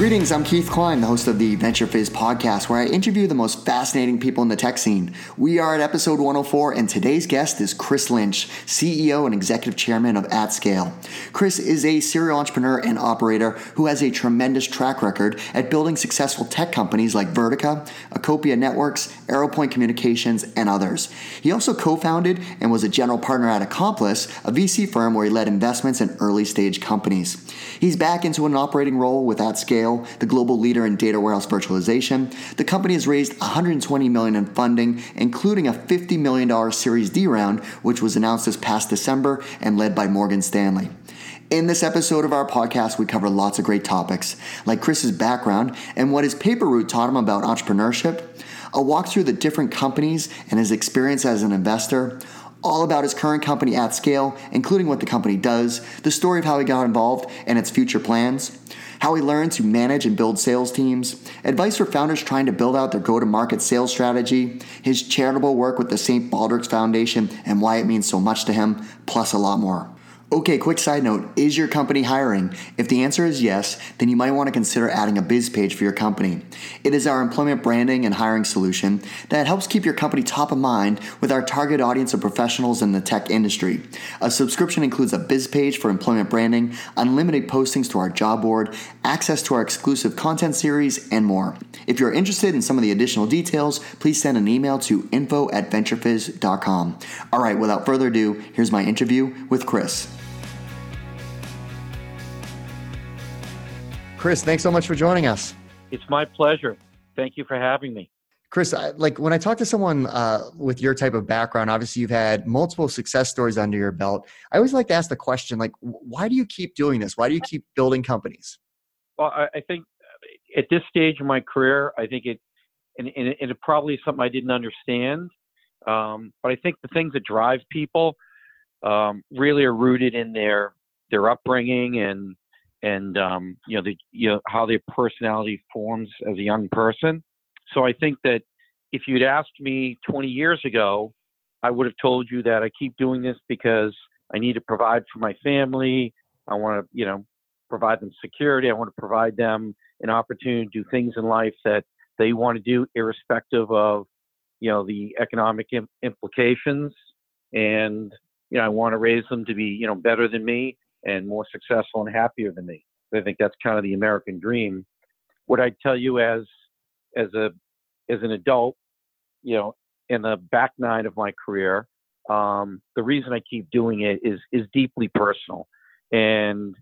Greetings, I'm Keith Klein, the host of the VentureFizz Podcast, where I interview the most fascinating people in the tech scene. We are at episode 104, and today's guest is Chris Lynch, CEO and Executive Chairman of AtScale. Chris is a serial entrepreneur and operator who has a tremendous track record at building successful tech companies like Vertica, Acopia Networks, Arrowpoint Communications, and others. He also co-founded and was a general partner at Accomplice, a VC firm where he led investments in early-stage companies. He's back into an operating role with AtScale, the global leader in data warehouse virtualization. The company has raised $120 million in funding, including a $50 million Series D round, which was announced this past December and led by Morgan Stanley. In this episode of our podcast, we cover lots of great topics, like Chris's background and what his paper route taught him about entrepreneurship, a walk through the different companies and his experience as an investor, all about his current company AtScale, including what the company does, the story of how he got involved and its future plans, how he learned to manage and build sales teams, advice for founders trying to build out their go-to-market sales strategy, his charitable work with the St. Baldrick's Foundation and why it means so much to him, plus a lot more. Okay, quick side note, is your company hiring? If the answer is yes, then you might want to consider adding a BIZZpage for your company. It is our employment branding and hiring solution that helps keep your company top of mind with our target audience of professionals in the tech industry. A subscription includes a BIZZpage for employment branding, unlimited postings to our job board, access to our exclusive content series, and more. If you're interested in some of the additional details, please send an email to info@venturefizz.com. All right, without further ado, here's my interview with Chris. Chris, thanks so much for joining us. It's my pleasure. Thank you for having me. Chris, when I talk to someone with your type of background, obviously you've had multiple success stories under your belt. I always like to ask the question, why do you keep doing this? Why do you keep building companies? Well, I think at this stage of my career, I think it probably is something I didn't understand. But I think the things that drive people really are rooted in their upbringing and how their personality forms as a young person. So I think that if you'd asked me 20 years ago, I would have told you that I keep doing this because I need to provide for my family. I want to, provide them security. I want to provide them an opportunity to do things in life that they want to do, irrespective of, the economic implications. And, I want to raise them to be, better than me, and more successful and happier than me. I think that's kind of the American dream. What I tell you as an adult, in the back nine of my career, the reason I keep doing it is deeply personal. And,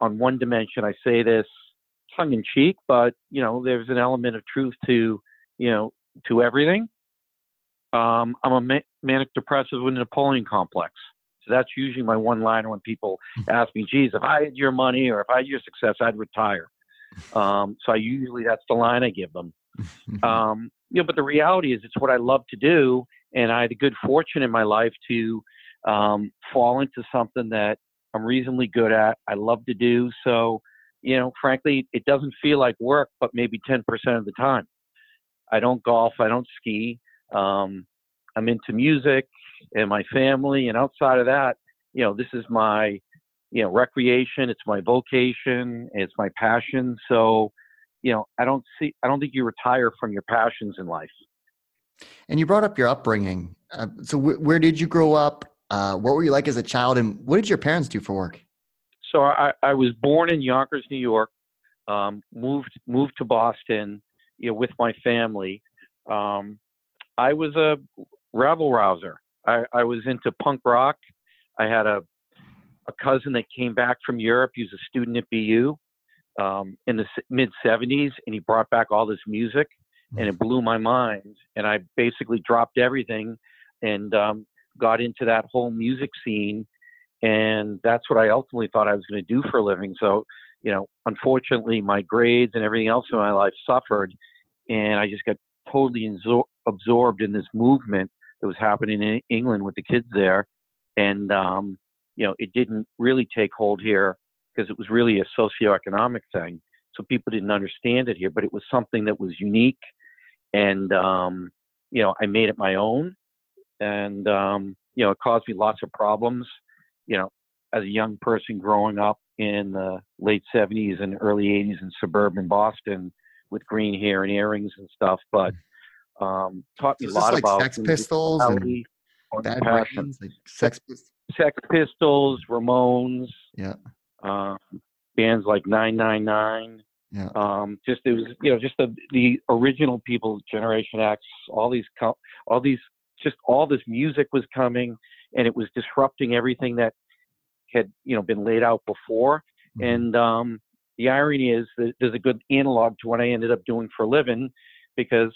on one dimension, I say this tongue in cheek, but, there's an element of truth to everything. I'm a manic depressive with a Napoleon complex. So that's usually my one liner when people ask me, geez, if I had your money or if I had your success, I'd retire. So that's the line I give them. But the reality is it's what I love to do. And I had the good fortune in my life to fall into something that I'm reasonably good at. I love to do. So, frankly, it doesn't feel like work, but maybe 10% of the time. I don't golf. I don't ski. I'm into music and my family, and outside of that, this is my, recreation. It's my vocation. It's my passion. So, I don't think you retire from your passions in life. And you brought up your upbringing. So where did you grow up? What were you like as a child, and what did your parents do for work? So I was born in Yonkers, New York, moved to Boston, with my family. I was a rebel rouser. I was into punk rock. I had a cousin that came back from Europe. He was a student at BU in the mid-'70s, and he brought back all this music, and it blew my mind. And I basically dropped everything and got into that whole music scene, and that's what I ultimately thought I was going to do for a living. So, unfortunately, my grades and everything else in my life suffered, and I just got totally absorbed in this movement that was happening in England with the kids there. And, it didn't really take hold here because it was really a socioeconomic thing. So people didn't understand it here, but it was something that was unique. And, I made it my own, and, it caused me lots of problems, as a young person growing up in the late 70s and early 80s in suburban Boston with green hair and earrings and stuff, but taught me a lot like about Sex Pistols and bad brands, like Sex Pistols, Ramones, bands like 999. Just it was, you know, just the original people, Generation X, all this music was coming, and it was disrupting everything that had, you know, been laid out before. Mm-hmm. And the irony is that there's a good analog to what I ended up doing for a living, because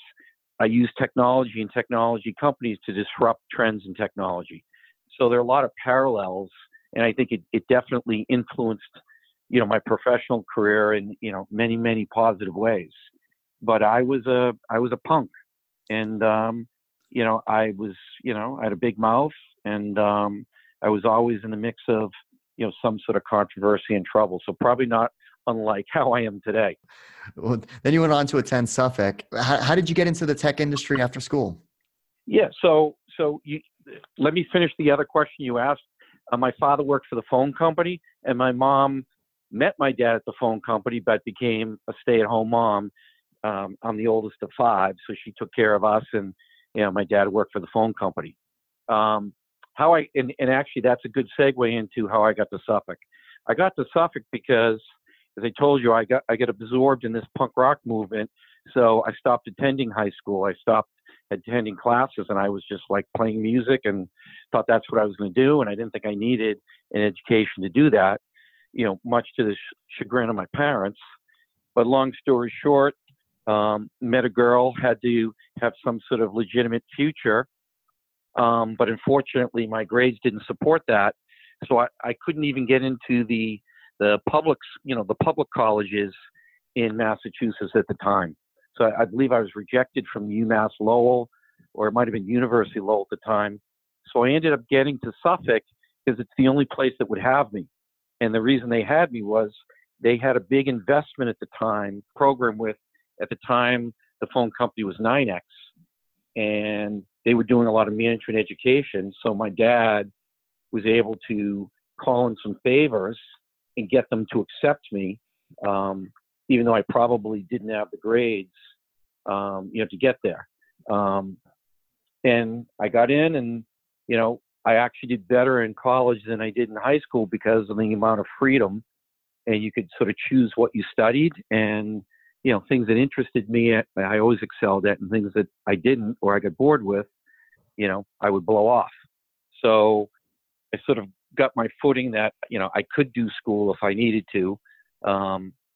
I use technology and technology companies to disrupt trends in technology. So there are a lot of parallels, and I think it definitely influenced, you know, my professional career in, you know, many, many positive ways. But I was a punk, and you know, I had a big mouth, and I was always in the mix of, you know, some sort of controversy and trouble. So probably not unlike how I am today. Well, then you went on to attend Suffolk. How did you get into the tech industry after school? Yeah. So you, let me finish the other question you asked. My father worked for the phone company, and my mom met my dad at the phone company, but became a stay-at-home mom. I'm the oldest of five, so she took care of us, and, you know, my dad worked for the phone company. Actually, that's a good segue into how I got to Suffolk. I got to Suffolk because, as I told you, I got absorbed in this punk rock movement. So I stopped attending high school. I stopped attending classes, and I was just like playing music and thought that's what I was going to do. And I didn't think I needed an education to do that, you know, much to the chagrin of my parents. But long story short, met a girl, had to have some sort of legitimate future. But unfortunately, my grades didn't support that. So I couldn't even get into the public colleges in Massachusetts at the time. So I believe I was rejected from UMass Lowell, or it might have been University Lowell at the time. So I ended up getting to Suffolk because it's the only place that would have me. And the reason they had me was they had a big investment at the time program with, at the time, the phone company was 9X, and they were doing a lot of management education. So my dad was able to call in some favors and get them to accept me, even though I probably didn't have the grades, you know, to get there. And I got in, and, you know, I actually did better in college than I did in high school because of the amount of freedom, and you could sort of choose what you studied, and, you know, things that interested me, I always excelled at, and things that I didn't, or I got bored with, you know, I would blow off. So I sort of got my footing that, you know, I could do school if I needed to.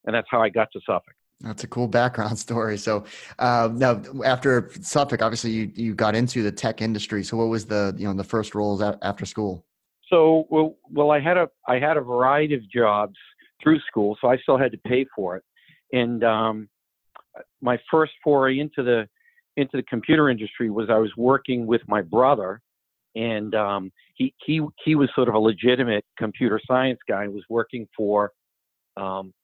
And that's how I got to Suffolk. That's a cool background story. So now after Suffolk, obviously you got into the tech industry. So what was the first roles after school? So, well, I had a variety of jobs through school, so I still had to pay for it. And my first foray into the computer industry was I was working with my brother, and he was sort of a legitimate computer science guy. He was working for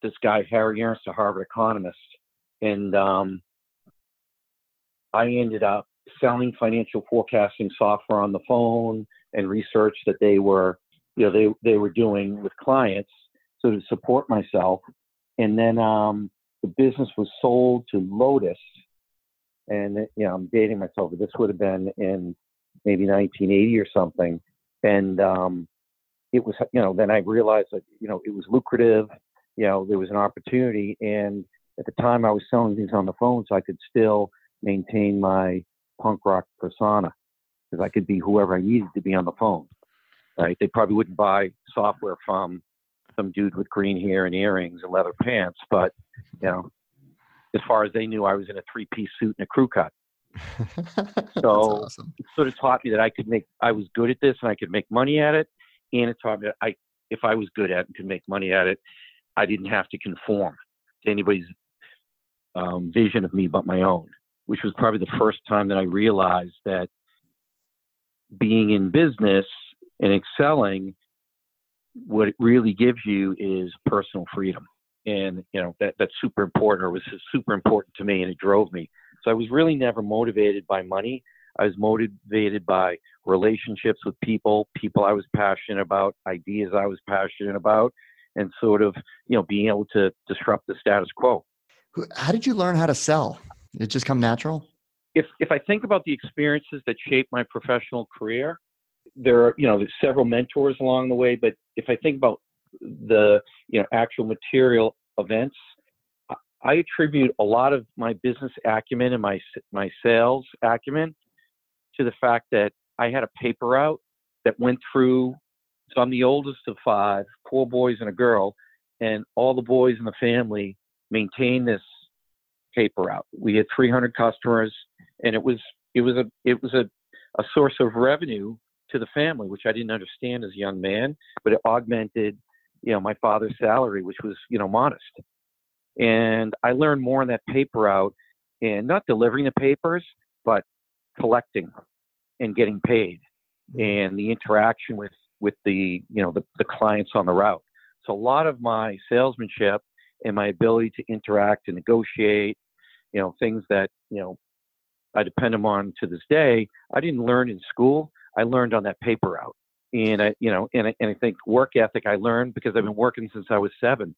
this guy Harry Ernst, a Harvard economist, and I ended up selling financial forecasting software on the phone and research that they were, you know, they were doing with clients, so to support myself. And then the business was sold to Lotus, and, you know, I'm dating myself, but this would have been in maybe 1980 or something. And it was, you know, then I realized that, you know, it was lucrative, you know, there was an opportunity. And at the time I was selling things on the phone, so I could still maintain my punk rock persona, because I could be whoever I needed to be on the phone, right? They probably wouldn't buy software from some dude with green hair and earrings and leather pants, but, you know, as far as they knew, I was in a three-piece suit and a crew cut. So awesome. It sort of taught me that I was good at this and I could make money at it. And it taught me that if I was good at it and could make money at it, I didn't have to conform to anybody's vision of me but my own, which was probably the first time that I realized that being in business and excelling, what it really gives you is personal freedom. And, you know, that's super important, or was super important to me, and it drove me. So I was really never motivated by money. I was motivated by relationships with people I was passionate about, ideas I was passionate about, and sort of, you know, being able to disrupt the status quo. How did you learn how to sell? Did it just come natural? If I think about the experiences that shaped my professional career, there are, you know, there's several mentors along the way, but if I think about the, you know, actual material events, I attribute a lot of my business acumen and my sales acumen to the fact that I had a paper route that went through. So I'm the oldest of five, 4 boys and a girl, and all the boys in the family maintained this paper route. We had 300 customers, and it was a source of revenue to the family, which I didn't understand as a young man, but it augmented, you know, my father's salary, which was, you know, modest. And I learned more on that paper route, and not delivering the papers, but collecting and getting paid, and the interaction with the, you know, the clients on the route. So a lot of my salesmanship and my ability to interact and negotiate, you know, things that, you know, I depend on to this day, I didn't learn in school. I learned on that paper route. And I think work ethic I learned because I've been working since I was 7.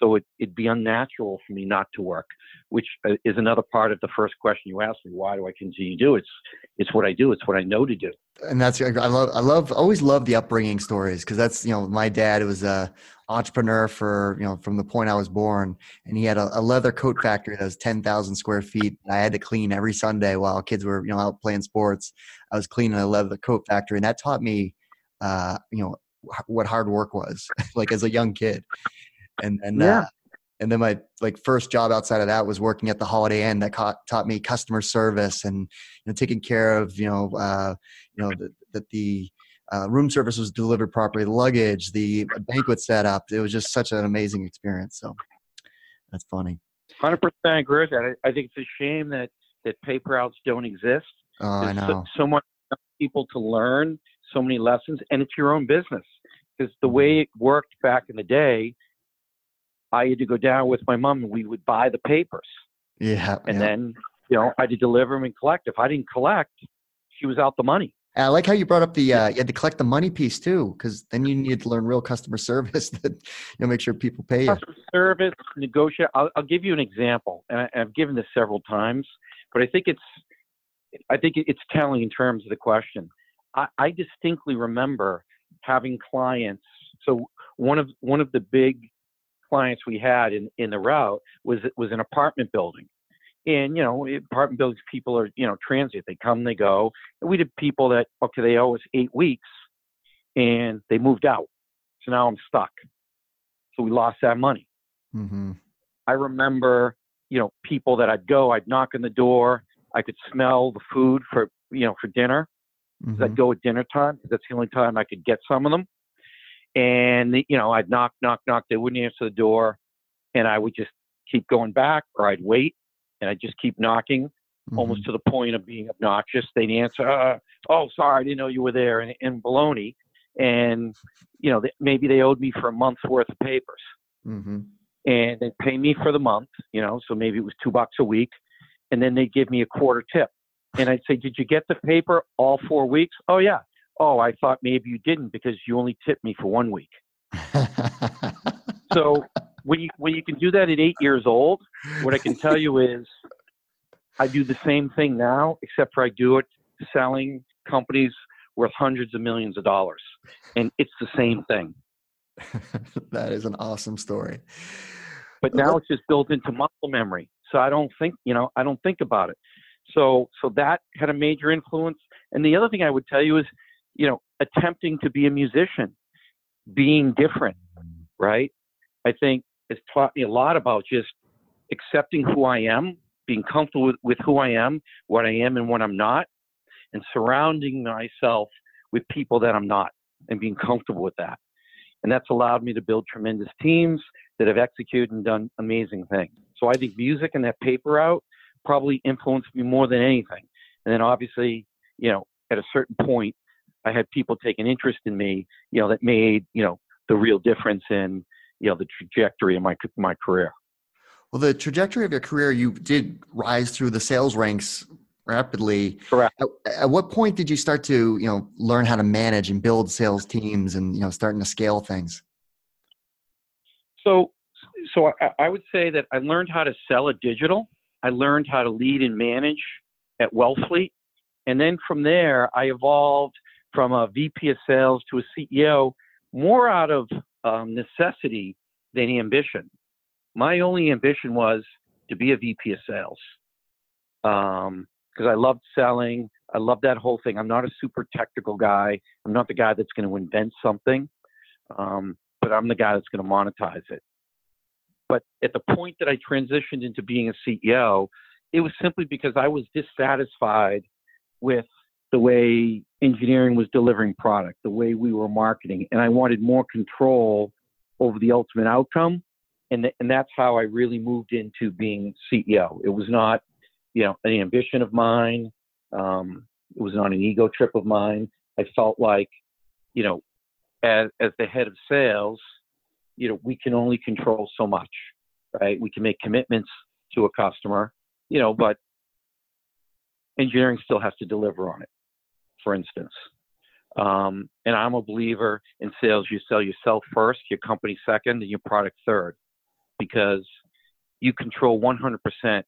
So it'd be unnatural for me not to work, which is another part of the first question you asked me. Why do I continue to do it? It's what I do. It's what I know to do. And that's, I always love the upbringing stories, because that's, you know, my dad was a entrepreneur for, you know, from the point I was born, and he had a leather coat factory that was 10,000 square feet. And I had to clean every Sunday while kids were, you know, out playing sports. I was cleaning a leather coat factory, and that taught me, you know, what hard work was like as a young kid. And then my first job outside of that was working at the Holiday Inn. That taught me customer service and, you know, taking care of, that the room service was delivered properly, the luggage, the banquet setup. It was just such an amazing experience. So that's funny. 100% agree with that. I think it's a shame that paper outs don't exist. Oh, I know. So much people to learn, so many lessons, and it's your own business, because the way it worked back in the day, I had to go down with my mom and we would buy the papers. Yeah. And then, you know, I had to deliver them and collect. If I didn't collect, she was out the money. And I like how you brought up you had to collect the money piece too, because then you needed to learn real customer service that, you know, make sure people pay you. Customer service, negotiate. I'll give you an example. And I've given this several times, but I think it's telling in terms of the question. I distinctly remember having clients. So one of the big clients we had in the route was an apartment building, and, you know, apartment buildings, people are, you know, transient, they come, they go. And we did people that, okay, they owe us 8 weeks and they moved out, so now I'm stuck, so we lost that money. Mm-hmm. I remember, you know, people that I'd knock on the door, I could smell the food for dinner. Mm-hmm. I'd go at dinner time, because that's the only time I could get some of them. And, you know, I'd knock, knock, knock. They wouldn't answer the door. And I would just keep going back, or I'd wait. And I'd just keep knocking, mm-hmm. almost to the point of being obnoxious. They'd answer, oh, sorry, I didn't know you were there, and baloney. And, you know, maybe they owed me for a month's worth of papers. Mm-hmm. And they'd pay me for the month, you know, so maybe it was $2 a week. And then they'd give me a quarter tip. And I'd say, did you get the paper all 4 weeks? Oh, yeah. Oh, I thought maybe you didn't because you only tipped me for 1 week. So when you can do that at 8 years old, what I can tell you is I do the same thing now, except for I do it selling companies worth hundreds of millions of dollars. And it's the same thing. That is an awesome story. But now it's just built into muscle memory. So I don't think about it. So that had a major influence. And the other thing I would tell you is, you know, attempting to be a musician, being different, right? I think it's taught me a lot about just accepting who I am, being comfortable with who I am, what I am and what I'm not, and surrounding myself with people that I'm not and being comfortable with that. And that's allowed me to build tremendous teams that have executed and done amazing things. So I think music and that paper route probably influenced me more than anything. And then obviously, you know, at a certain point, I had people take an interest in me, you know, that made, you know, the real difference in, you know, the trajectory of my career. Well, the trajectory of your career, you did rise through the sales ranks rapidly. Correct. At what point did you start to, you know, learn how to manage and build sales teams and, you know, starting to scale things? So I would say that I learned how to sell at Digital. I learned how to lead and manage at Wellfleet. And then from there, I evolved from a VP of sales to a CEO more out of necessity than ambition. My only ambition was to be a VP of sales because I loved selling. I loved that whole thing. I'm not a super technical guy. I'm not the guy that's going to invent something, but I'm the guy that's going to monetize it. But at the point that I transitioned into being a CEO, it was simply because I was dissatisfied with the way engineering was delivering product, the way we were marketing, and I wanted more control over the ultimate outcome. And that's how I really moved into being CEO. It was not, you know, an ambition of mine. It was not an ego trip of mine. I felt like, you know, as the head of sales, you know, we can only control so much, right? We can make commitments to a customer, you know, but engineering still has to deliver on it, for instance. And I'm a believer in sales. You sell yourself first, your company second, and your product third, because you control 100%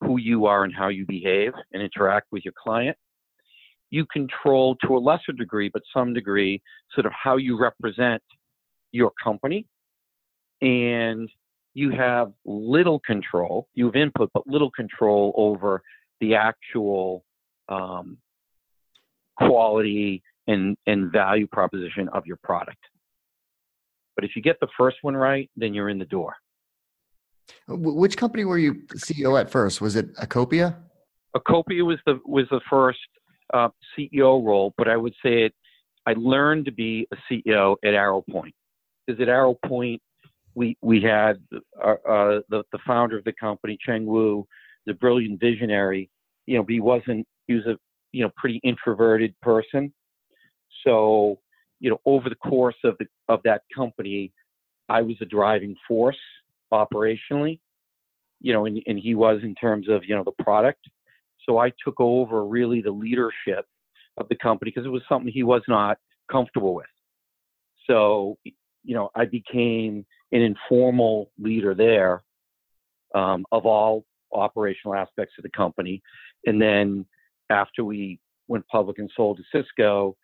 who you are and how you behave and interact with your client. You control to a lesser degree, but some degree, sort of how you represent your company. And you have little control. You have input, but little control over the actual quality and value proposition of your product. But if you get the first one right, then you're in the door. Which company were you CEO at first? Was it Acopia? Acopia was the first CEO role, but I would say I learned to be a CEO at Arrowpoint. Because at Arrowpoint, we had the founder of the company, Cheng Wu, the brilliant visionary. You know, he was a, you know, pretty introverted person. So, you know, over the course of that company, I was a driving force operationally, you know, and he was in terms of, you know, the product. So I took over really the leadership of the company because it was something he was not comfortable with. So, you know, I became an informal leader there of all operational aspects of the company. And then after we went public and sold to Cisco,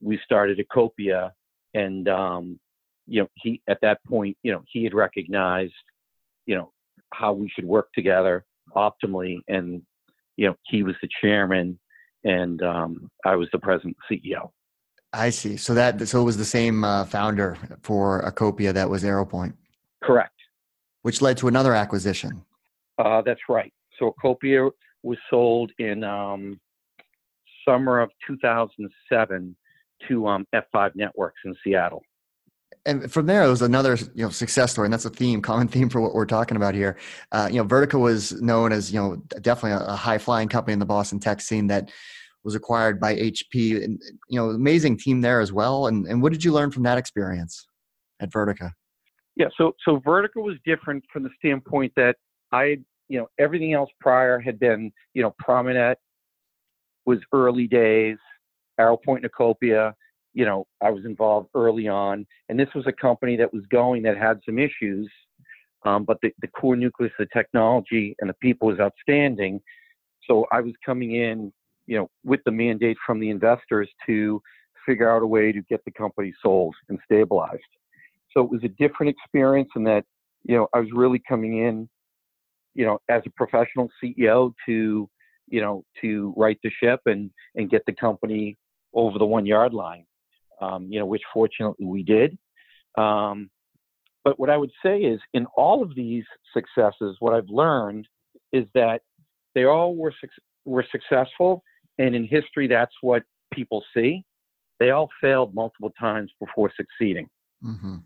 we started Acopia, and, you know, he, at that point, you know, he had recognized, you know, how we should work together optimally. And, you know, he was the chairman and, I was the president CEO. I see. So it was the same founder for Acopia that was Arrowpoint. Correct. Which led to another acquisition. That's right. So Acopia was sold in, summer of 2007 to F5 Networks in Seattle. And from there, it was another, you know, success story. And that's a theme, common theme for what we're talking about here. You know, Vertica was known as, you know, definitely a high-flying company in the Boston tech scene that was acquired by HP. And, you know, amazing team there as well. And what did you learn from that experience at Vertica? Yeah, so Vertica was different from the standpoint that I, you know, everything else prior had been, you know, Prominent, was early days, Arrowpoint, Acopia. You know, I was involved early on, and this was a company that was going that had some issues, but the core nucleus of the technology and the people was outstanding. So I was coming in, you know, with the mandate from the investors to figure out a way to get the company sold and stabilized. So it was a different experience in that, you know, I was really coming in, you know, as a professional CEO to, you know, to right the ship and get the company over the 1 yard line, you know, which fortunately we did. But what I would say is in all of these successes, what I've learned is that they all were successful. And in history, that's what people see. They all failed multiple times before succeeding. Mm-hmm.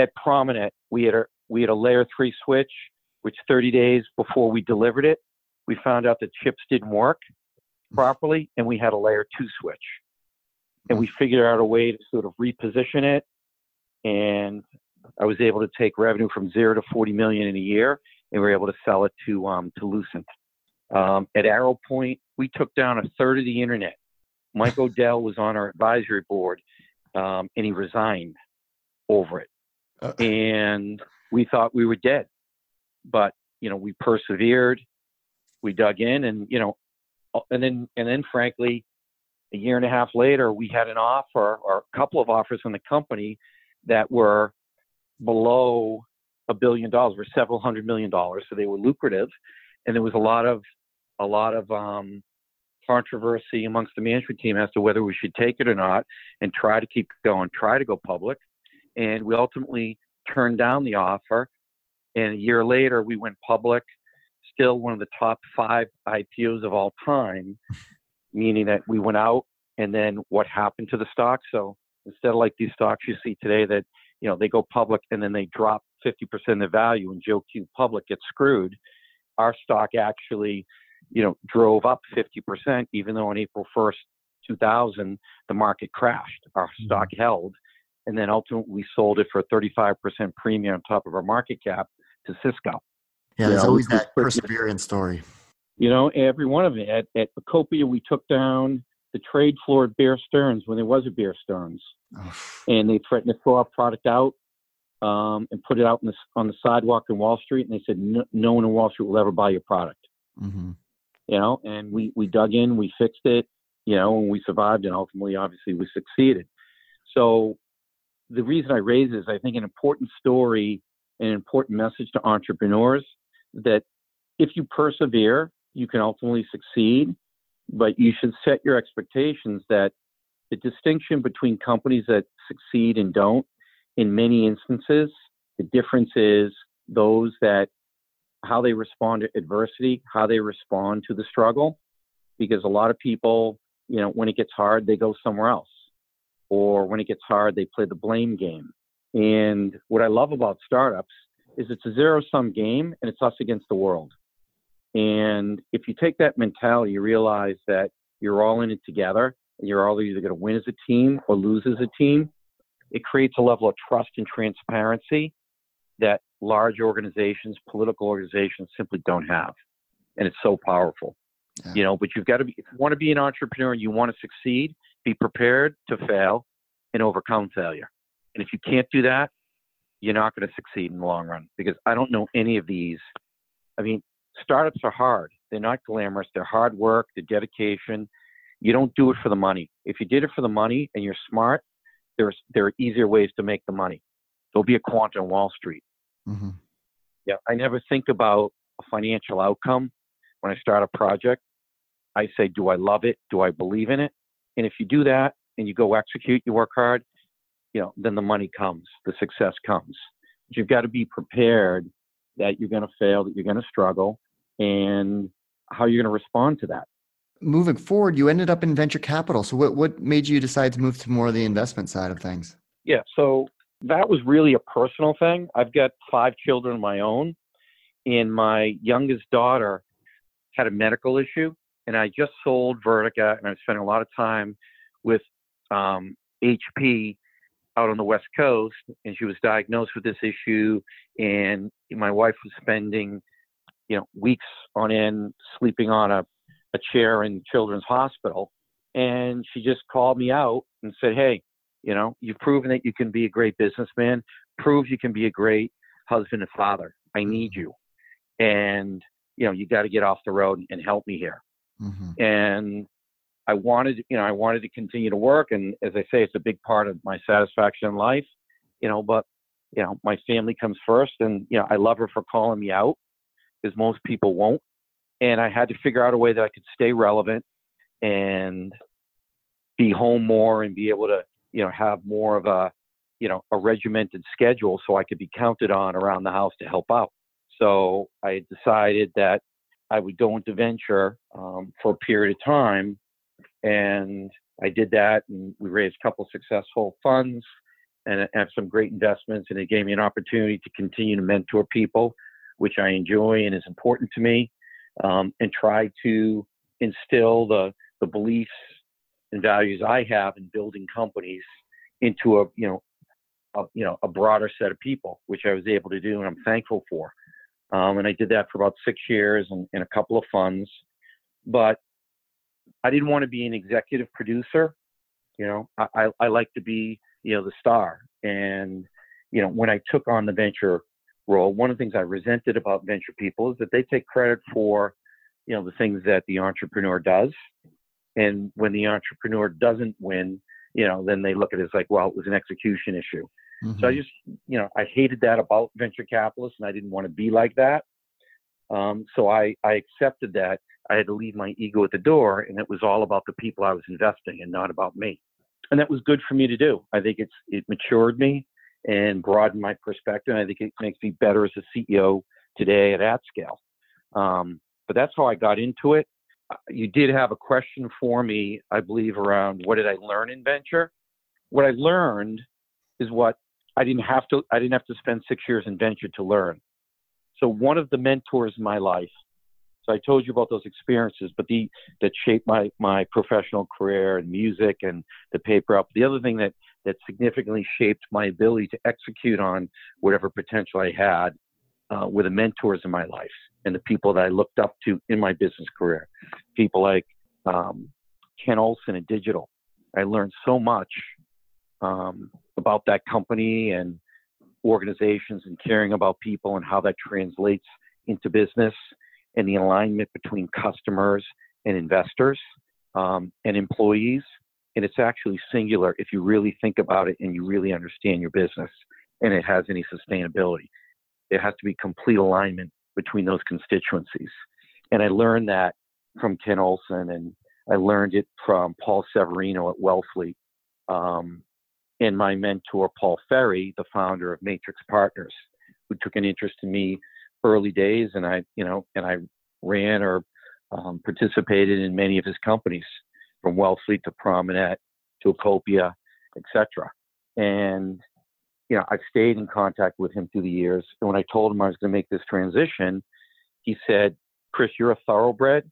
At Prominent, we had a layer 3 switch, which 30 days before we delivered it, we found out that chips didn't work properly, and we had a layer 2 switch. And we figured out a way to sort of reposition it, and I was able to take revenue from $0 to $40 million in a year, and we were able to sell it to Lucent. At Arrowpoint, we took down a third of the internet. Mike Odell was on our advisory board, and he resigned over it. And we thought we were dead, but we persevered. We dug in, and then frankly, a year and a half later, we had an offer or a couple of offers from the company that were below $1 billion, were several $100 million. So they were lucrative, and there was a lot of controversy amongst the management team as to whether we should take it or not, and try to keep going, try to go public. And we ultimately turned down the offer. And a year later, we went public, still one of the top 5 IPOs of all time, meaning that we went out and then what happened to the stock. So instead of like these stocks you see today that, they go public and then they drop 50% of the value and Joe Q Public gets screwed, our stock actually, drove up 50%, even though on April 1st, 2000, the market crashed. Our stock held. And then ultimately, we sold it for a 35% premium on top of our market cap to Cisco. Yeah, there's always that perseverance story. Every one of it. At Acopia, we took down the trade floor at Bear Stearns when there was a Bear Stearns. Oh. And they threatened to throw our product out and put it out on the sidewalk in Wall Street. And they said, no one in Wall Street will ever buy your product. Mm-hmm. And we dug in, we fixed it, and we survived. And ultimately, obviously, we succeeded. So the reason I raise is I think an important story and an important message to entrepreneurs that if you persevere, you can ultimately succeed, but you should set your expectations that the distinction between companies that succeed and don't, in many instances, the difference is those that how they respond to adversity, how they respond to the struggle, because a lot of people, when it gets hard, they go somewhere else. Or when it gets hard, they play the blame game. And what I love about startups is it's a zero-sum game, and it's us against the world. And if you take that mentality, you realize that you're all in it together, and you're all either going to win as a team or lose as a team. It creates a level of trust and transparency that large organizations, political organizations, simply don't have. And it's so powerful. Yeah. But you've got to be, if you want to be an entrepreneur, you want to succeed, be prepared to fail and overcome failure. And if you can't do that, you're not going to succeed in the long run, because I don't know any of these. I mean, startups are hard. They're not glamorous. They're hard work, they're dedication. You don't do it for the money. If you did it for the money and you're smart, there are easier ways to make the money. There'll be a quant on Wall Street. Mm-hmm. Yeah. I never think about a financial outcome when I start a project. I say, do I love it? Do I believe in it? And if you do that and you go execute, you work hard, then the money comes, the success comes. But you've got to be prepared that you're going to fail, that you're going to struggle, and how you're going to respond to that. Moving forward, you ended up in venture capital. So what made you decide to move to more of the investment side of things? Yeah, so that was really a personal thing. I've got 5 children of my own, and my youngest daughter had a medical issue. And I just sold Vertica, and I'm spending a lot of time with HP out on the West Coast. And she was diagnosed with this issue, and my wife was spending, weeks on end sleeping on a chair in Children's Hospital. And she just called me out and said, "Hey, you've proven that you can be a great businessman. Prove you can be a great husband and father. I need you, and you got to get off the road and help me here." Mm-hmm. And I wanted to continue to work. And as I say, it's a big part of my satisfaction in life, but, my family comes first, and, I love her for calling me out, because most people won't. And I had to figure out a way that I could stay relevant and be home more and be able to, have more of a regimented schedule so I could be counted on around the house to help out. So I decided that I would go into venture for a period of time, and I did that, and we raised a couple of successful funds and have some great investments, and it gave me an opportunity to continue to mentor people, which I enjoy and is important to me, and try to instill the beliefs and values I have in building companies into a broader set of people, which I was able to do, and I'm thankful for. And I did that for about 6 years in a couple of funds. But I didn't want to be an executive producer. You know, I like to be, you know, the star. And, you know, when I took on the venture role, one of the things I resented about venture people is that they take credit for, you know, the things that the entrepreneur does. And when the entrepreneur doesn't win, you know, then they look at it as like, well, it was an execution issue. Mm-hmm. So I just, you know, I hated that about venture capitalists, and I didn't want to be like that. So I accepted that I had to leave my ego at the door, and it was all about the people I was investing and not about me. And that was good for me to do. I think it matured me and broadened my perspective. And I think it makes me better as a CEO today at AtScale. But that's how I got into it. You did have a question for me, I believe, around what did I learn in venture? What I learned is what I didn't have to spend 6 years in venture to learn. So one of the mentors in my life, so I told you about those experiences, but that shaped my professional career and music and the paper up. The other thing that significantly shaped my ability to execute on whatever potential I had were the mentors in my life and the people that I looked up to in my business career. People like Ken Olson at Digital. I learned so much about that company and organizations and caring about people and how that translates into business and the alignment between customers and investors and employees. And it's actually singular if you really think about it and you really understand your business and it has any sustainability. There has to be complete alignment between those constituencies. And I learned that from Ken Olson, and I learned it from Paul Severino at Wellfleet. And my mentor, Paul Ferry, the founder of Matrix Partners, who took an interest in me early days, and I ran or participated in many of his companies, from Wellfleet to Prominent to Acopia, etc. And you know, I've stayed in contact with him through the years. And when I told him I was going to make this transition, he said, "Chris, you're a thoroughbred,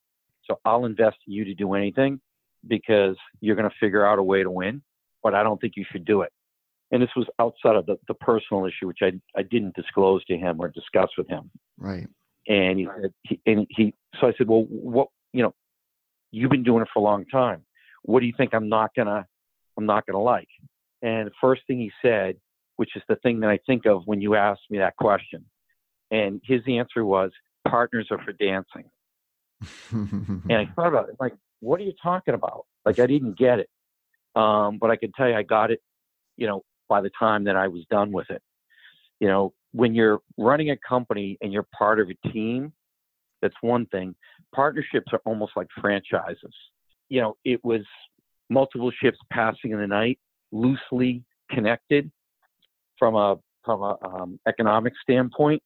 so I'll invest in you to do anything because you're going to figure out a way to win. But I don't think you should do it." And this was outside of the personal issue, which I didn't disclose to him or discuss with him. Right. And he said, so I said, "Well, what, you know, you've been doing it for a long time. What do you think I'm not gonna like?" And the first thing he said, which is the thing that I think of when you ask me that question, and his answer was, "Partners are for dancing." And I thought about it, like, what are you talking about? Like, I didn't get it. But I can tell you, I got it, you know, by the time that I was done with it. You know, when you're running a company and you're part of a team, that's one thing. Partnerships are almost like franchises. You know, it was multiple ships passing in the night, loosely connected from a economic standpoint.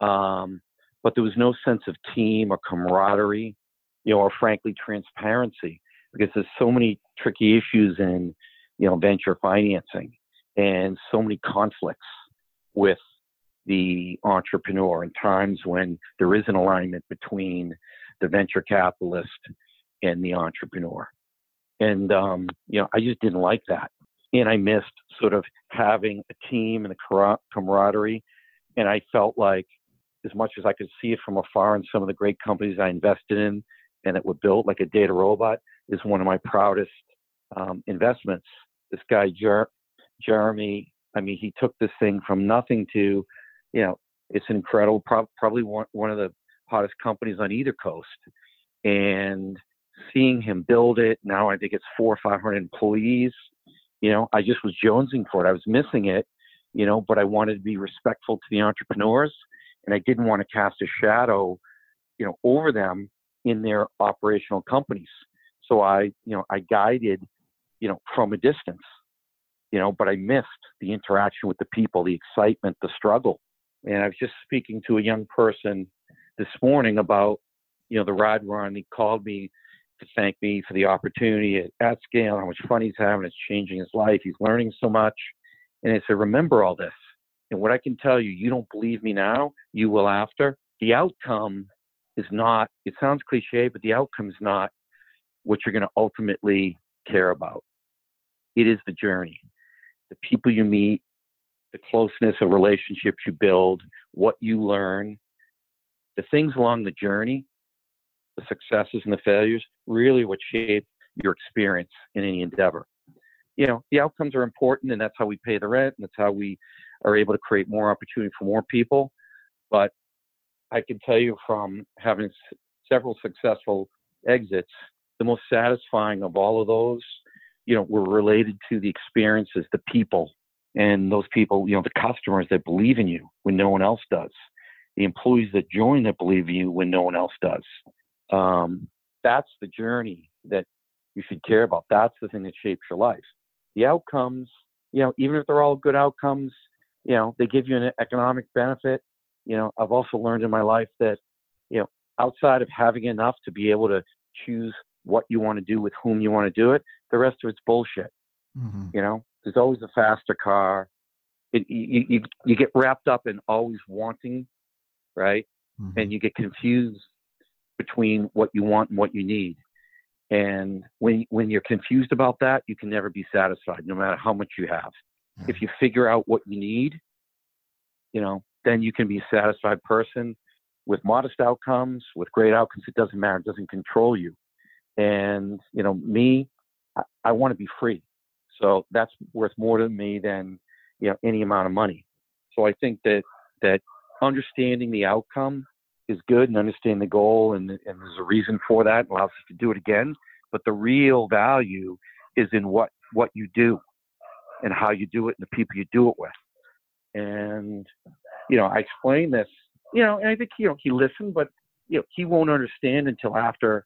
But there was no sense of team or camaraderie, you know, or frankly, transparency. Because there's so many tricky issues in, you know, venture financing and so many conflicts with the entrepreneur and times when there is an alignment between the venture capitalist and the entrepreneur. And, you know, I just didn't like that. And I missed sort of having a team and the camaraderie. And I felt like, as much as I could see it from afar in some of the great companies I invested in and that were built, like a Data Robot, is one of my proudest investments. This guy, Jeremy, I mean, he took this thing from nothing to, you know, it's incredible, probably one of the hottest companies on either coast. And seeing him build it, now I think it's 400 or 500 employees, you know, I just was jonesing for it. I was missing it, you know, but I wanted to be respectful to the entrepreneurs, and I didn't want to cast a shadow, you know, over them in their operational companies. So I guided, you know, from a distance, you know, but I missed the interaction with the people, the excitement, the struggle. And I was just speaking to a young person this morning about, you know, the ride we're on. He called me to thank me for the opportunity at AtScale, how much fun he's having. It's changing his life. He's learning so much. And I said, remember all this. And what I can tell you, you don't believe me now, you will after. The outcome is not, it sounds cliche, but the outcome is not what you're going to ultimately care about. It is the journey, the people you meet, the closeness of relationships you build, what you learn, the things along the journey, the successes and the failures, really what shape your experience in any endeavor. You know, the outcomes are important, and that's how we pay the rent, and that's how we are able to create more opportunity for more people. But I can tell you from having several successful exits, the most satisfying of all of those, you know, were related to the experiences, the people, and those people, you know, the customers that believe in you when no one else does, the employees that join that believe in you when no one else does. That's the journey that you should care about. That's the thing that shapes your life. The outcomes, you know, even if they're all good outcomes, you know, they give you an economic benefit. You know, I've also learned in my life that, you know, outside of having enough to be able to choose what you want to do with whom you want to do it, the rest of it's bullshit. Mm-hmm. You know, there's always a faster car. You get wrapped up in always wanting, right? Mm-hmm. And you get confused between what you want and what you need. And when you're confused about that, you can never be satisfied, no matter how much you have. Yeah. If you figure out what you need, you know, then you can be a satisfied person with modest outcomes, with great outcomes. It doesn't matter. It doesn't control you. And, you know, me, I want to be free. So that's worth more to me than, you know, any amount of money. So I think that understanding the outcome is good, and understand the goal, and there's a reason for that, and allows us to do it again. But the real value is in what you do, and how you do it, and the people you do it with. And, you know, I explained this, you know, and I think, you know, he listened, but, you know, he won't understand until after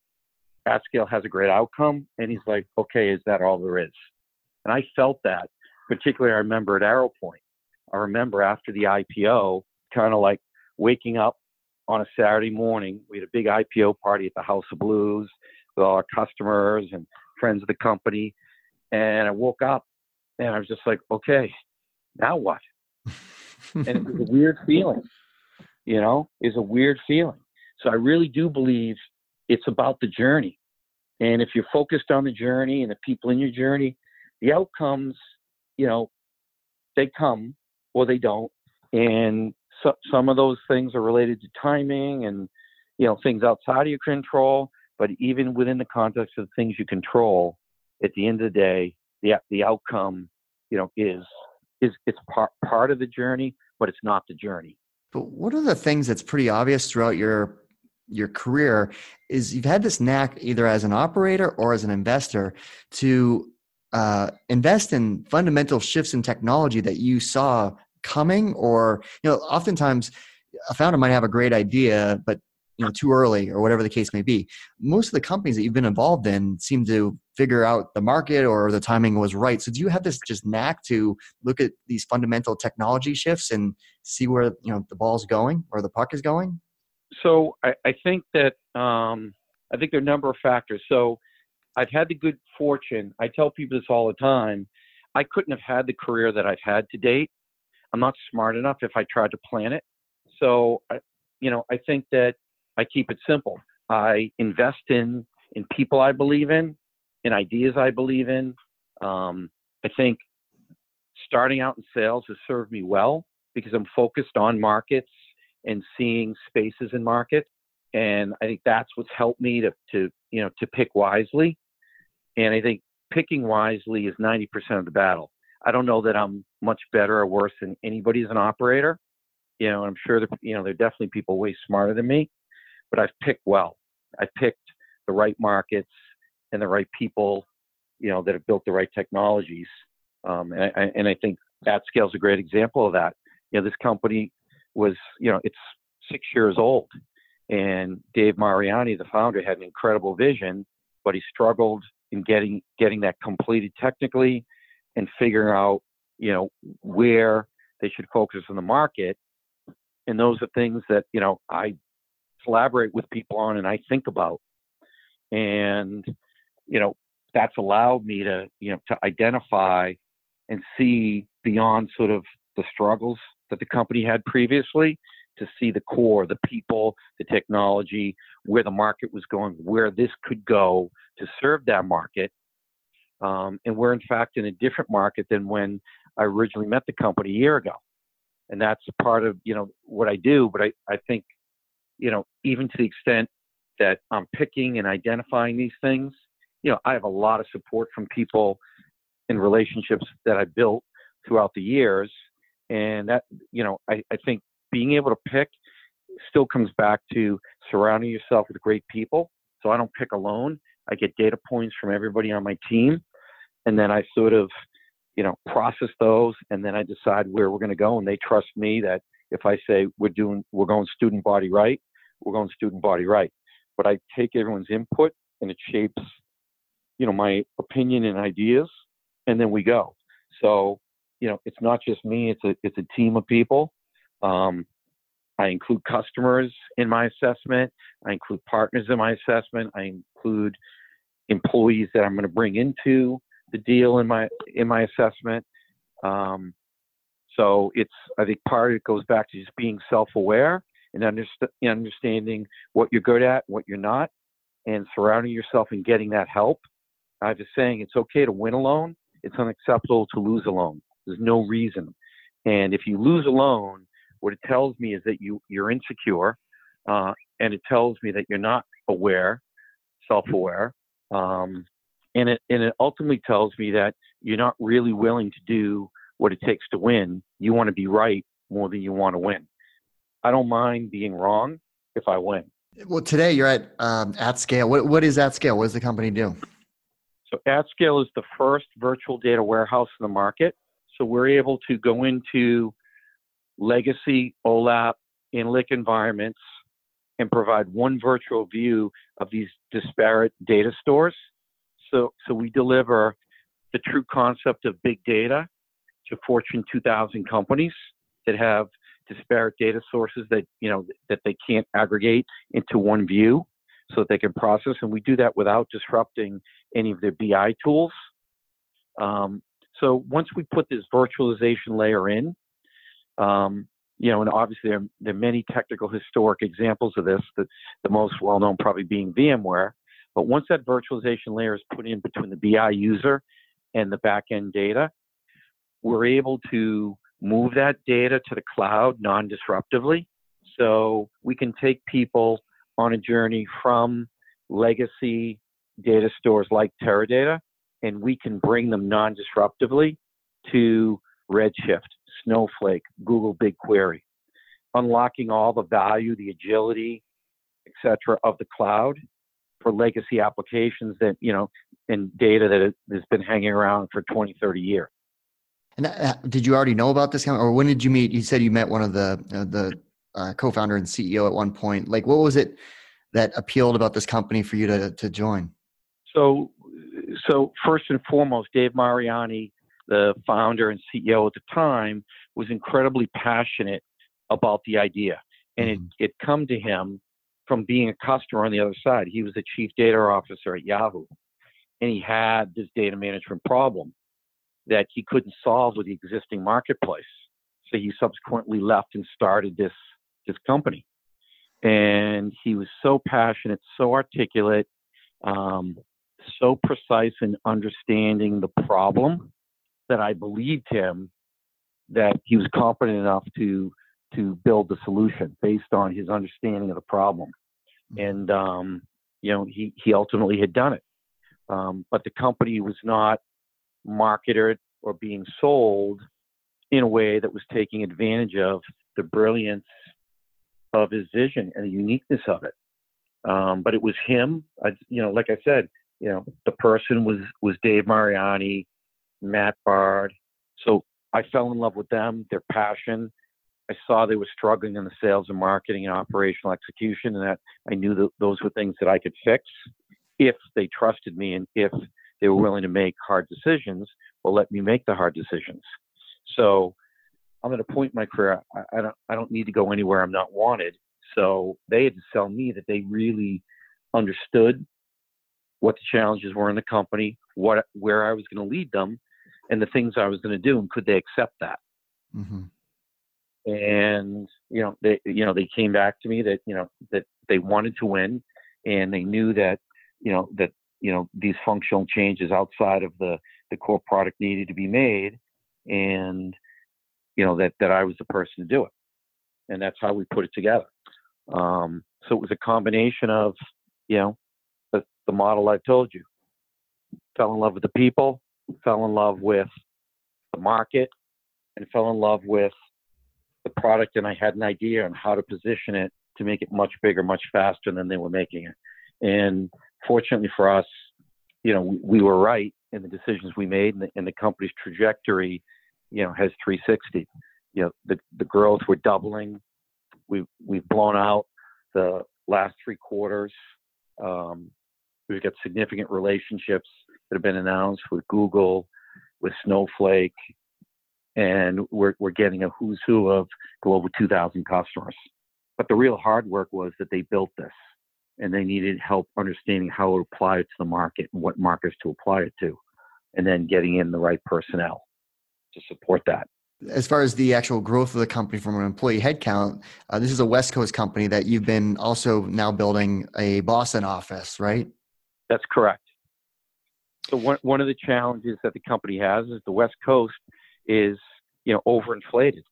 AtScale has a great outcome. And he's like, okay, is that all there is? And I felt that, particularly I remember at Arrowpoint. I remember after the IPO, kind of like waking up on a Saturday morning. We had a big IPO party at the House of Blues with all our customers and friends of the company. And I woke up and I was just like, okay, now what? And it was a weird feeling, you know, it's a weird feeling. So I really do believe it's about the journey. And if you're focused on the journey and the people in your journey, the outcomes, you know, they come or they don't. And so, some of those things are related to timing and, you know, things outside of your control. But even within the context of the things you control, at the end of the day, the outcome, you know, is it's part of the journey, but it's not the journey. But one of the things that's pretty obvious throughout your career is you've had this knack, either as an operator or as an investor, to invest in fundamental shifts in technology that you saw coming. Or, you know, oftentimes a founder might have a great idea, but, you know, too early or whatever the case may be. Most of the companies that you've been involved in seem to figure out the market or the timing was right. So do you have this just knack to look at these fundamental technology shifts and see where, you know, the ball's going or the puck is going? So I think that, I think there are a number of factors. So I've had the good fortune. I tell people this all the time. I couldn't have had the career that I've had to date. I'm not smart enough if I tried to plan it. So, you know, I think that I keep it simple. I invest in people I believe in ideas I believe in. I think starting out in sales has served me well because I'm focused on markets and seeing spaces in markets. And I think that's what's helped me to pick wisely. And I think picking wisely is 90% of the battle. I don't know that I'm much better or worse than anybody as an operator. You know, I'm sure that, you know, there are definitely people way smarter than me, but I've picked well. I picked the right markets and the right people, you know, that have built the right technologies. And I think AtScale is a great example of that. You know, this company was, you know, it's 6 years old, and Dave Mariani, the founder, had an incredible vision, but he struggled in getting that completed technically and figuring out, you know, where they should focus on the market. And those are things that, you know, I collaborate with people on and I think about. And, you know, that's allowed me to, you know, to identify and see beyond sort of the struggles that the company had previously, to see the core, the people, the technology, where the market was going, where this could go to serve that market. And we're in fact in a different market than when I originally met the company a year ago. And that's part of, you know, what I do. But I think, you know, even to the extent that I'm picking and identifying these things, you know, I have a lot of support from people and relationships that I built throughout the years. And that, you know, I think being able to pick still comes back to surrounding yourself with great people. So I don't pick alone. I get data points from everybody on my team. And then I sort of, you know, process those. And then I decide where we're going to go. And they trust me that if I say we're going student body right, we're going student body right. But I take everyone's input and it shapes, you know, my opinion and ideas. And then we go. So, you know, it's not just me. It's a team of people. I include customers in my assessment. I include partners in my assessment. I include employees that I'm going to bring into the deal in my assessment. So it's, I think part of it goes back to just being self-aware and understanding what you're good at, what you're not, and surrounding yourself and getting that help. I was just saying it's okay to win alone. It's unacceptable to lose alone. There's no reason. And if you lose alone, what it tells me is that you're insecure, and it tells me that you're not aware, self-aware, and it ultimately tells me that you're not really willing to do what it takes to win. You want to be right more than you want to win. I don't mind being wrong if I win. Well, today you're at AtScale. What is AtScale? What does the company do? So AtScale is the first virtual data warehouse in the market. So we're able to go into legacy OLAP analytic environments and provide one virtual view of these disparate data stores. So we deliver the true concept of big data to Fortune 2000 companies that have disparate data sources that, you know, that they can't aggregate into one view so that they can process. And we do that without disrupting any of their BI tools. So once we put this virtualization layer in, you know, and obviously there are many technical historic examples of this, the most well-known probably being VMware. But once that virtualization layer is put in between the BI user and the back-end data, we're able to move that data to the cloud non-disruptively. So we can take people on a journey from legacy data stores like Teradata, and we can bring them non-disruptively to Redshift, Snowflake, Google BigQuery, unlocking all the value, the agility, et cetera, of the cloud for legacy applications that, you know, and data that has been hanging around for 20, 30 years. And did you already know about this company, or when did you meet? You said you met one of the co-founder and CEO at one point. Like, what was it that appealed about this company for you to join? So first and foremost, Dave Mariani, the founder and CEO at the time, was incredibly passionate about the idea. And it come to him from being a customer on the other side. He was the chief data officer at Yahoo. And he had this data management problem that he couldn't solve with the existing marketplace. So he subsequently left and started this company. And he was so passionate, so articulate, so precise in understanding the problem that I believed him that he was competent enough to build the solution based on his understanding of the problem. And, you know, he ultimately had done it. But the company was not marketed or being sold in a way that was taking advantage of the brilliance of his vision and the uniqueness of it. But it was him, you know, like I said, you know, the person was Dave Mariani, Matt Bard. So I fell in love with them, their passion. I saw they were struggling in the sales and marketing and operational execution, and that I knew that those were things that I could fix if they trusted me and if they were willing to make hard decisions or let me make the hard decisions. So I'm at a point in my career, I don't need to go anywhere I'm not wanted. So they had to sell me that they really understood what the challenges were in the company, where I was going to lead them, and the things I was going to do, and could they accept that? Mm-hmm. And, you know, they came back to me that, you know, that they wanted to win, and they knew that these functional changes outside of the core product needed to be made, and, you know, that I was the person to do it. And that's how we put it together. So it was a combination of, you know, the model I told you. Fell in love with the people, fell in love with the market, and fell in love with the product. And I had an idea on how to position it to make it much bigger, much faster than they were making it. And fortunately for us, you know, we were right in the decisions we made, and the company's trajectory, you know, has 360. You know, the growth, we're doubling. We've blown out the last three quarters. We've got significant relationships that have been announced with Google, with Snowflake, and we're getting a who's who of global 2,000 customers. But the real hard work was that they built this, and they needed help understanding how to apply it to the market and what markets to apply it to, and then getting in the right personnel to support that. As far as the actual growth of the company from an employee headcount, this is a West Coast company that you've been also now building a Boston office, right? That's correct. So one of the challenges that the company has is the West Coast is, you know, overinflated.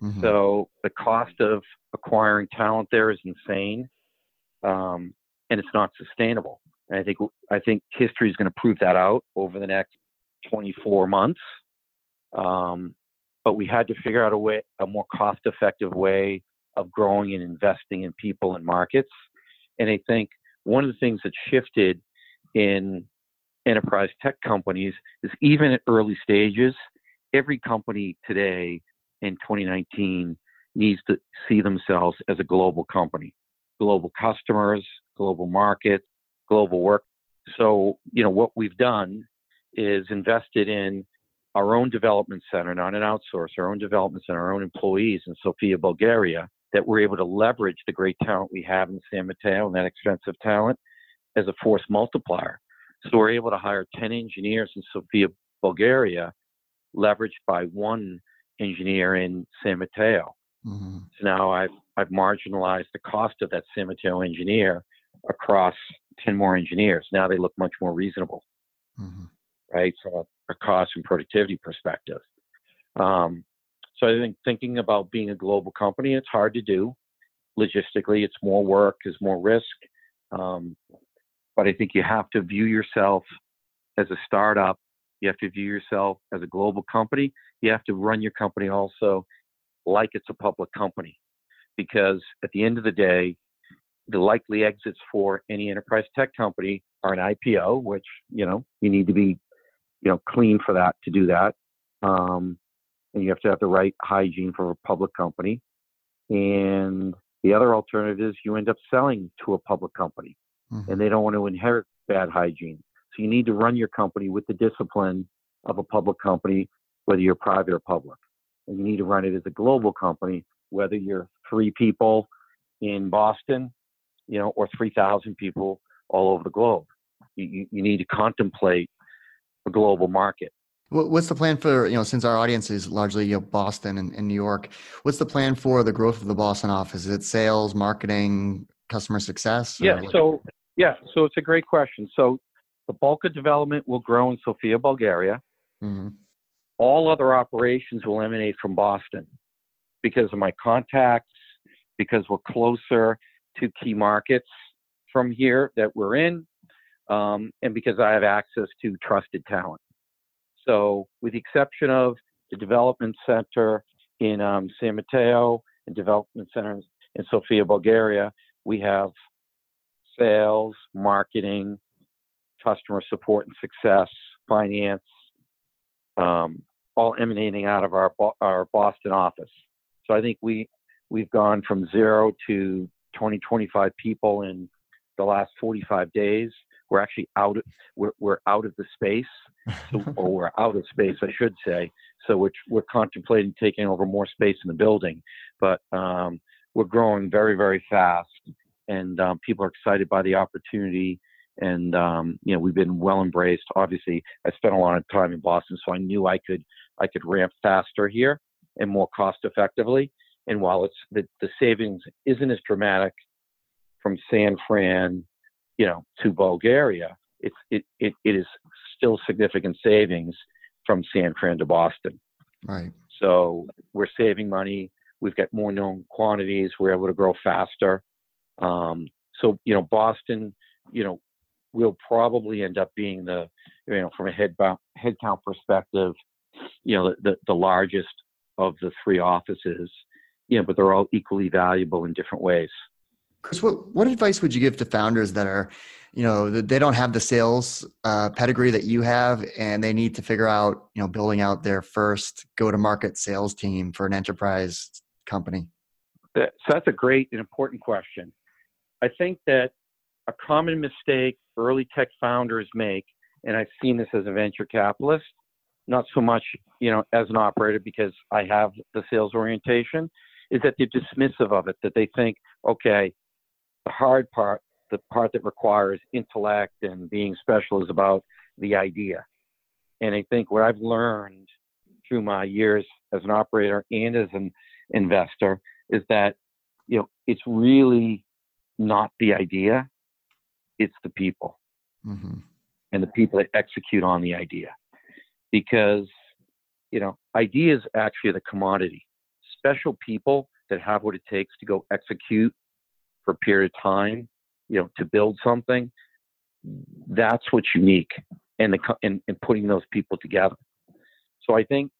Mm-hmm. So the cost of acquiring talent there is insane, and it's not sustainable. And I think history is going to prove that out over the next 24 months. But we had to figure out a more cost-effective way of growing and investing in people and markets. And I think one of the things that shifted in enterprise tech companies is even at early stages, every company today in 2019 needs to see themselves as a global company, global customers, global market, global work. So, you know, what we've done is invested in our own development center, not an outsource, our own development center, our own employees in Sofia, Bulgaria, that we're able to leverage the great talent we have in San Mateo and that expensive talent as a force multiplier. So we're able to hire 10 engineers in Sofia, Bulgaria, leveraged by one engineer in San Mateo. Mm-hmm. So now I've marginalized the cost of that San Mateo engineer across 10 more engineers. Now they look much more reasonable. Mm-hmm. Right? So a cost and productivity perspective. So I think thinking about being a global company, it's hard to do. Logistically, it's more work, it's more risk. But I think you have to view yourself as a startup. You have to view yourself as a global company. You have to run your company also like it's a public company. Because at the end of the day, the likely exits for any enterprise tech company are an IPO, which, you know, you need to be, you know, clean for that to do that. And you have to have the right hygiene for a public company. And the other alternative is you end up selling to a public company, mm-hmm. and they don't want to inherit bad hygiene. So you need to run your company with the discipline of a public company, whether you're private or public. And you need to run it as a global company, whether you're 3 people in Boston, you know, or 3,000 people all over the globe. You need to contemplate a global market. What's the plan for, you know, since our audience is largely, you know, Boston and New York, what's the plan for the growth of the Boston office? Is it sales, marketing, customer success? So it's a great question. So the bulk of development will grow in Sofia, Bulgaria. Mm-hmm. All other operations will emanate from Boston because of my contacts, because we're closer to key markets from here that we're in, and because I have access to trusted talent. So with the exception of the development center in San Mateo and development centers in Sofia, Bulgaria, we have sales, marketing, customer support and success, finance, all emanating out of our Boston office. So I think we've gone from 0 to 20, 25 people in the last 45 days. We're actually we're out of space, I should say. So we're contemplating taking over more space in the building, but we're growing very, very fast, and people are excited by the opportunity. And you know, we've been well embraced. Obviously, I spent a lot of time in Boston, so I knew I could ramp faster here and more cost effectively. And while it's the savings isn't as dramatic from San Fran, you know, to Bulgaria, it is still significant savings from San Fran to Boston. Right. So we're saving money. We've got more known quantities. We're able to grow faster. So, Boston, will probably end up being the, from a headcount perspective, the largest of the three offices, but they're all equally valuable in different ways. Chris, what advice would you give to founders that are, they don't have the sales pedigree that you have, and they need to figure out, building out their first go-to-market sales team for an enterprise company? So that's a great and important question. I think that a common mistake early tech founders make, and I've seen this as a venture capitalist, not so much, as an operator because I have the sales orientation, is that they're dismissive of it, that they think, okay, the hard part, the part that requires intellect and being special is about the idea. And I think what I've learned through my years as an operator and as an investor is that, it's really not the idea, it's the people and the people that execute on the idea. Because, ideas actually are the commodity. Special people that have what it takes to go execute for a period of time, to build something, that's what's unique, and putting those people together. So I think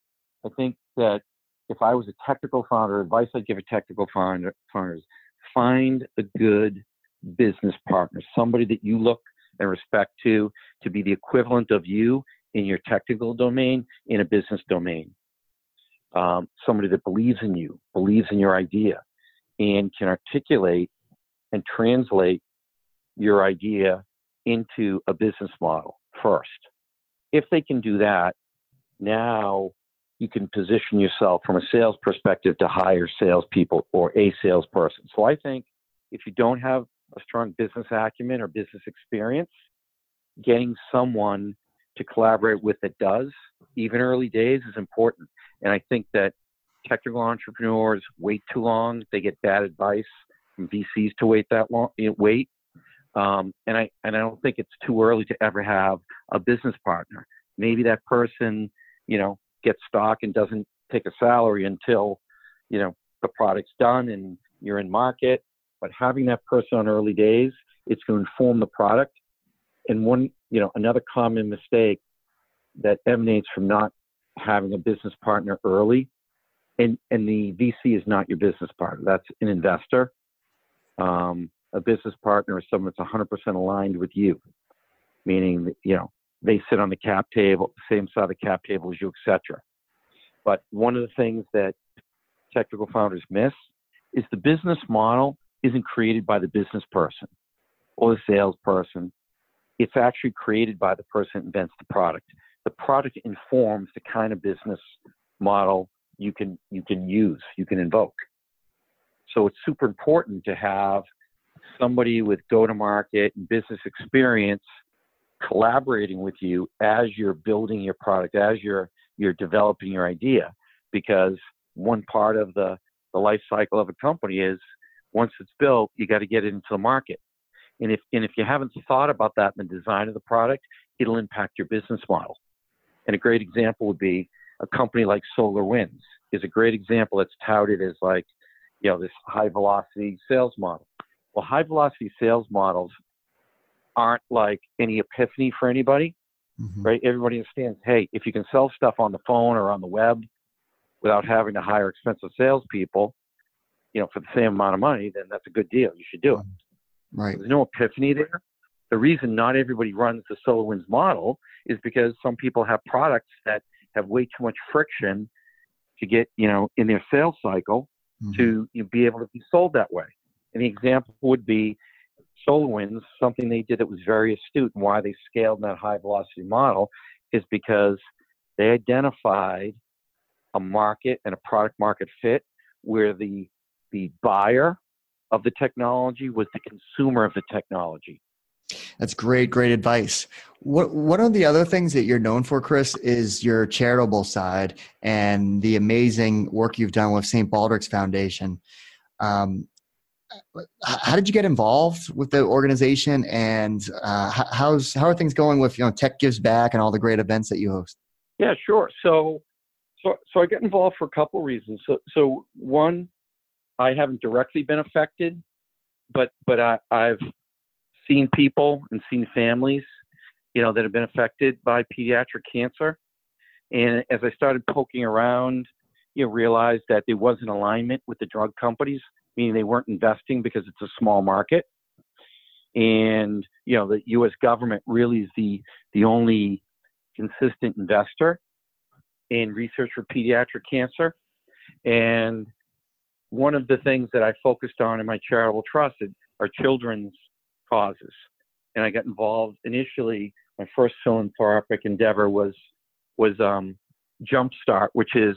that if I was a technical founder, advice I'd give a technical founder is find a good business partner, somebody that you look and respect to be the equivalent of you in your technical domain, in a business domain. Somebody that believes in you, believes in your idea, and can articulate and translate your idea into a business model first. If they can do that, now you can position yourself from a sales perspective to hire salespeople or a salesperson. So I think if you don't have a strong business acumen or business experience, getting someone to collaborate with that does, even early days, is important. And I think that technical entrepreneurs wait too long. They get bad advice from VCs to wait that long. And I don't think it's too early to ever have a business partner. Maybe that person, gets stock and doesn't take a salary until, the product's done and you're in market. But having that person on early days, it's going to inform the product. And one, another common mistake that emanates from not having a business partner early, and the VC is not your business partner. That's an investor. A business partner is someone that's 100% aligned with you, meaning, they sit on the cap table, same side of the cap table as you, et cetera. But one of the things that technical founders miss is the business model isn't created by the business person or the salesperson. It's actually created by the person who invents the product. The product informs the kind of business model you can use, you can invoke. So it's super important to have somebody with go-to-market and business experience collaborating with you as you're building your product, as you're developing your idea. Because one part of the life cycle of a company is once it's built, you got to get it into the market. And if you haven't thought about that in the design of the product, it'll impact your business model. And a great example would be a company like SolarWinds is a great example that's touted as like, this high velocity sales model. Well, high velocity sales models aren't like any epiphany for anybody, right? Everybody understands, hey, if you can sell stuff on the phone or on the web without having to hire expensive salespeople, for the same amount of money, then that's a good deal. You should do it. Right. There's no epiphany there. The reason not everybody runs the SolarWinds model is because some people have products that have way too much friction to get, in their sales cycle to be able to be sold that way. And the example would be SolarWinds, something they did that was very astute, and why they scaled in that high velocity model is because they identified a market and a product market fit where the buyer of the technology was the consumer of the technology. That's great advice. One of the other things that you're known for, Chris, is your charitable side and the amazing work you've done with St. Baldrick's Foundation. How did you get involved with the organization, and how are things going with Tech Gives Back and all the great events that you host? Yeah, sure. So I got involved for a couple of reasons. So one, I haven't directly been affected But I've seen people and seen families, you know, that have been affected by pediatric cancer. And as I started poking around, you know, realized that there was an alignment with the drug companies, meaning they weren't investing because it's a small market. And, you know, the U.S. government really is the only consistent investor in research for pediatric cancer. And one of the things that I focused on in my charitable trust are children's causes. And I got involved initially, my first philanthropic endeavor was Jumpstart, which is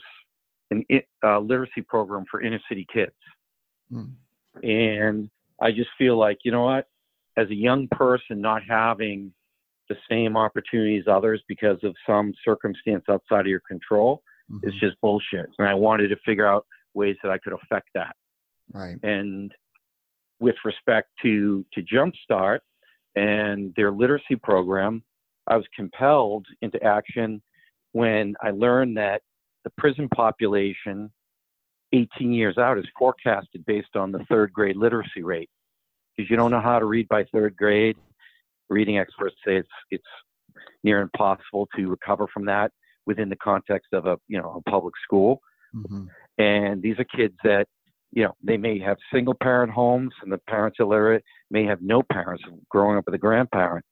a literacy program for inner city kids. Mm. And I just feel like, you know what, as a young person, not having the same opportunities as others because of some circumstance outside of your control, mm-hmm. is just bullshit. And I wanted to figure out ways that I could affect that. Right. And with respect to Jumpstart and their literacy program, I was compelled into action when I learned that the prison population 18 years out is forecasted based on the third grade literacy rate. Because you don't know how to read by third grade. Reading experts say it's near impossible to recover from that within the context of a public school. Mm-hmm. And these are kids that, you know, they may have single parent homes and the parents illiterate, may have no parents, growing up with a grandparent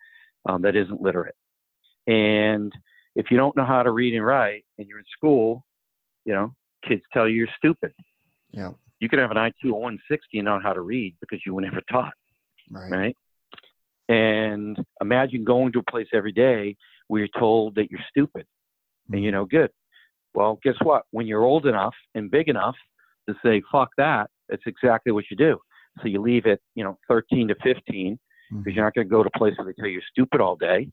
that isn't literate. And if you don't know how to read and write and you're in school, you know, kids tell you you're stupid. Yeah. You could have an IQ of 160 and not how to read because you were never taught. Right? And imagine going to a place every day where you're told that you're stupid and you're no good. Well, guess what? When you're old enough and big enough to say, fuck that, that's exactly what you do. So you leave at, 13 to 15 because you're not going to go to a place where they tell you you're stupid all day.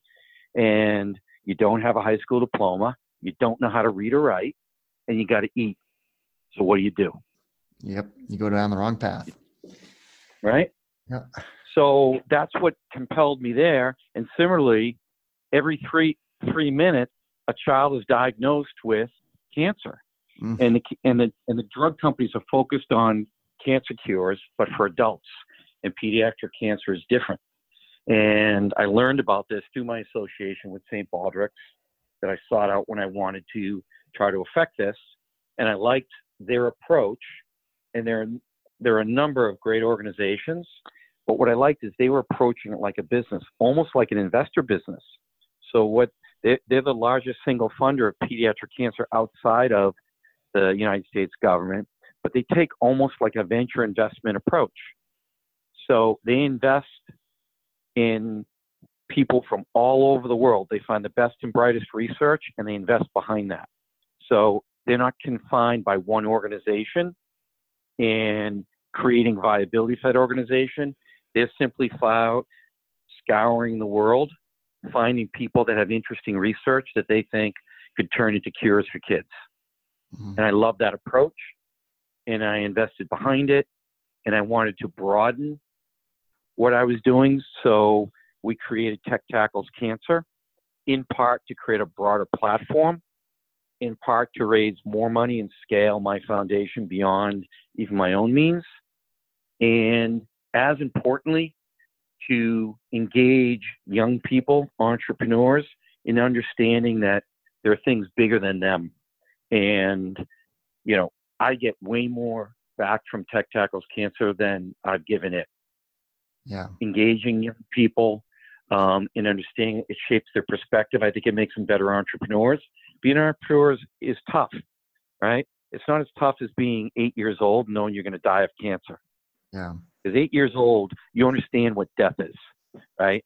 And you don't have a high school diploma. You don't know how to read or write, and you got to eat. So what do? Yep. You go down the wrong path. Right? Yeah. So that's what compelled me there. And similarly, every three minutes, a child is diagnosed with cancer. Mm-hmm. And the drug companies are focused on cancer cures, but for adults. And pediatric cancer is different. And I learned about this through my association with St. Baldrick's that I sought out when I wanted to try to affect this. And I liked their approach. And there are a number of great organizations, but what I liked is they were approaching it like a business, almost like an investor business. So they're the largest single funder of pediatric cancer outside of the United States government, but they take almost like a venture investment approach. So they invest in people from all over the world. They find the best and brightest research and they invest behind that. So they're not confined by one organization and creating viability for that organization. They're simply out scouring the world, finding people that have interesting research that they think could turn into cures for kids. Mm-hmm. And I love that approach, and I invested behind it, and I wanted to broaden what I was doing. So we created Tech Tackles Cancer, in part to create a broader platform, in part to raise more money and scale my foundation beyond even my own means. And as importantly, to engage young people, entrepreneurs, in understanding that there are things bigger than them. And, I get way more back from Tech Tackles Cancer than I've given it. Yeah. Engaging young people in understanding it shapes their perspective. I think it makes them better entrepreneurs. Being an entrepreneur is tough, right? It's not as tough as being 8 years old knowing you're going to die of cancer. Yeah. Because 8 years old, you understand what death is, right?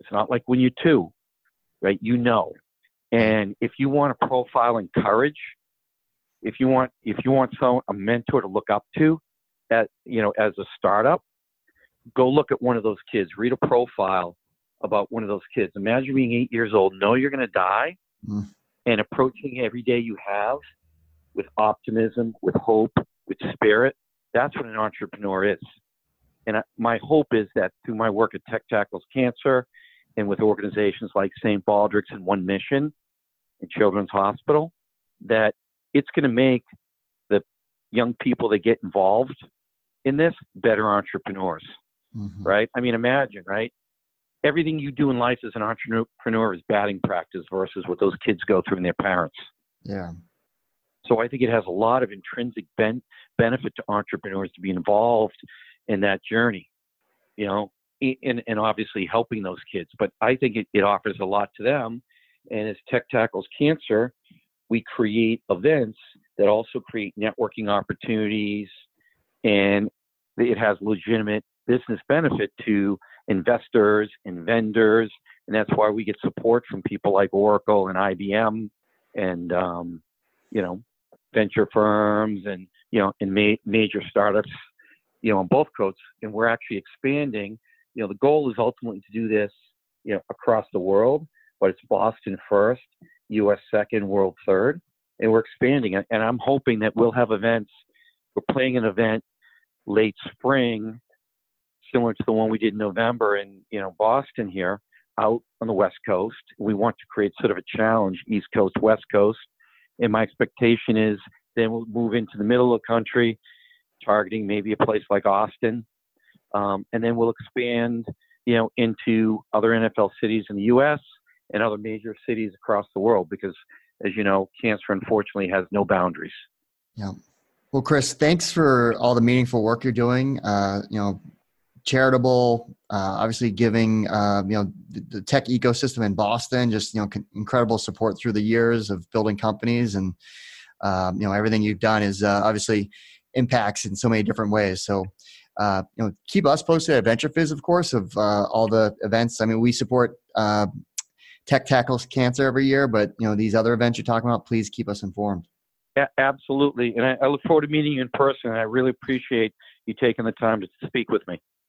It's not like when you're two, right? You know. And if you want to profile and courage, if you want a mentor to look up to, as a startup, go look at one of those kids. Read a profile about one of those kids. Imagine being 8 years old, know you're going to die. Mm. And approaching every day you have with optimism, with hope, with spirit. That's what an entrepreneur is. And my hope is that through my work at Tech Tackles Cancer and with organizations like St. Baldrick's and One Mission and Children's Hospital, that it's going to make the young people that get involved in this better entrepreneurs. mm-hmm. right? I mean, imagine, right? Everything you do in life as an entrepreneur is batting practice versus what those kids go through and their parents. Yeah. So I think it has a lot of intrinsic benefit to entrepreneurs to be involved in that journey, you know, and obviously helping those kids. But I think it offers a lot to them. And as Tech Tackles Cancer, we create events that also create networking opportunities, and it has legitimate business benefit to investors and vendors. And that's why we get support from people like Oracle and IBM and, you know, venture firms and, you know, and major startups, you know, on both coasts. And we're actually expanding, you know, the goal is ultimately to do this, you know, across the world, but it's Boston first, US second, world third, and we're expanding it. And I'm hoping that we'll have events. We're playing an event late spring, similar to the one we did in November in, you know, Boston here, out on the West Coast. We want to create sort of a challenge, East Coast, West Coast. And my expectation is then we'll move into the middle of the country, targeting maybe a place like Austin. And then we'll expand, you know, into other NFL cities in the US and other major cities across the world, because as you know, cancer unfortunately has no boundaries. Yeah. Well, Chris, thanks for all the meaningful work you're doing. You know, charitable, obviously giving, you know, the tech ecosystem in Boston, just, you know, incredible support through the years of building companies, and, you know, everything you've done is obviously impacts in so many different ways. So, you know, keep us posted at VentureFizz, of course, of all the events. I mean, we support Tech Tackles Cancer every year, but, you know, these other events you're talking about, please keep us informed. Absolutely. And I look forward to meeting you in person. And I really appreciate you taking the time to speak with me.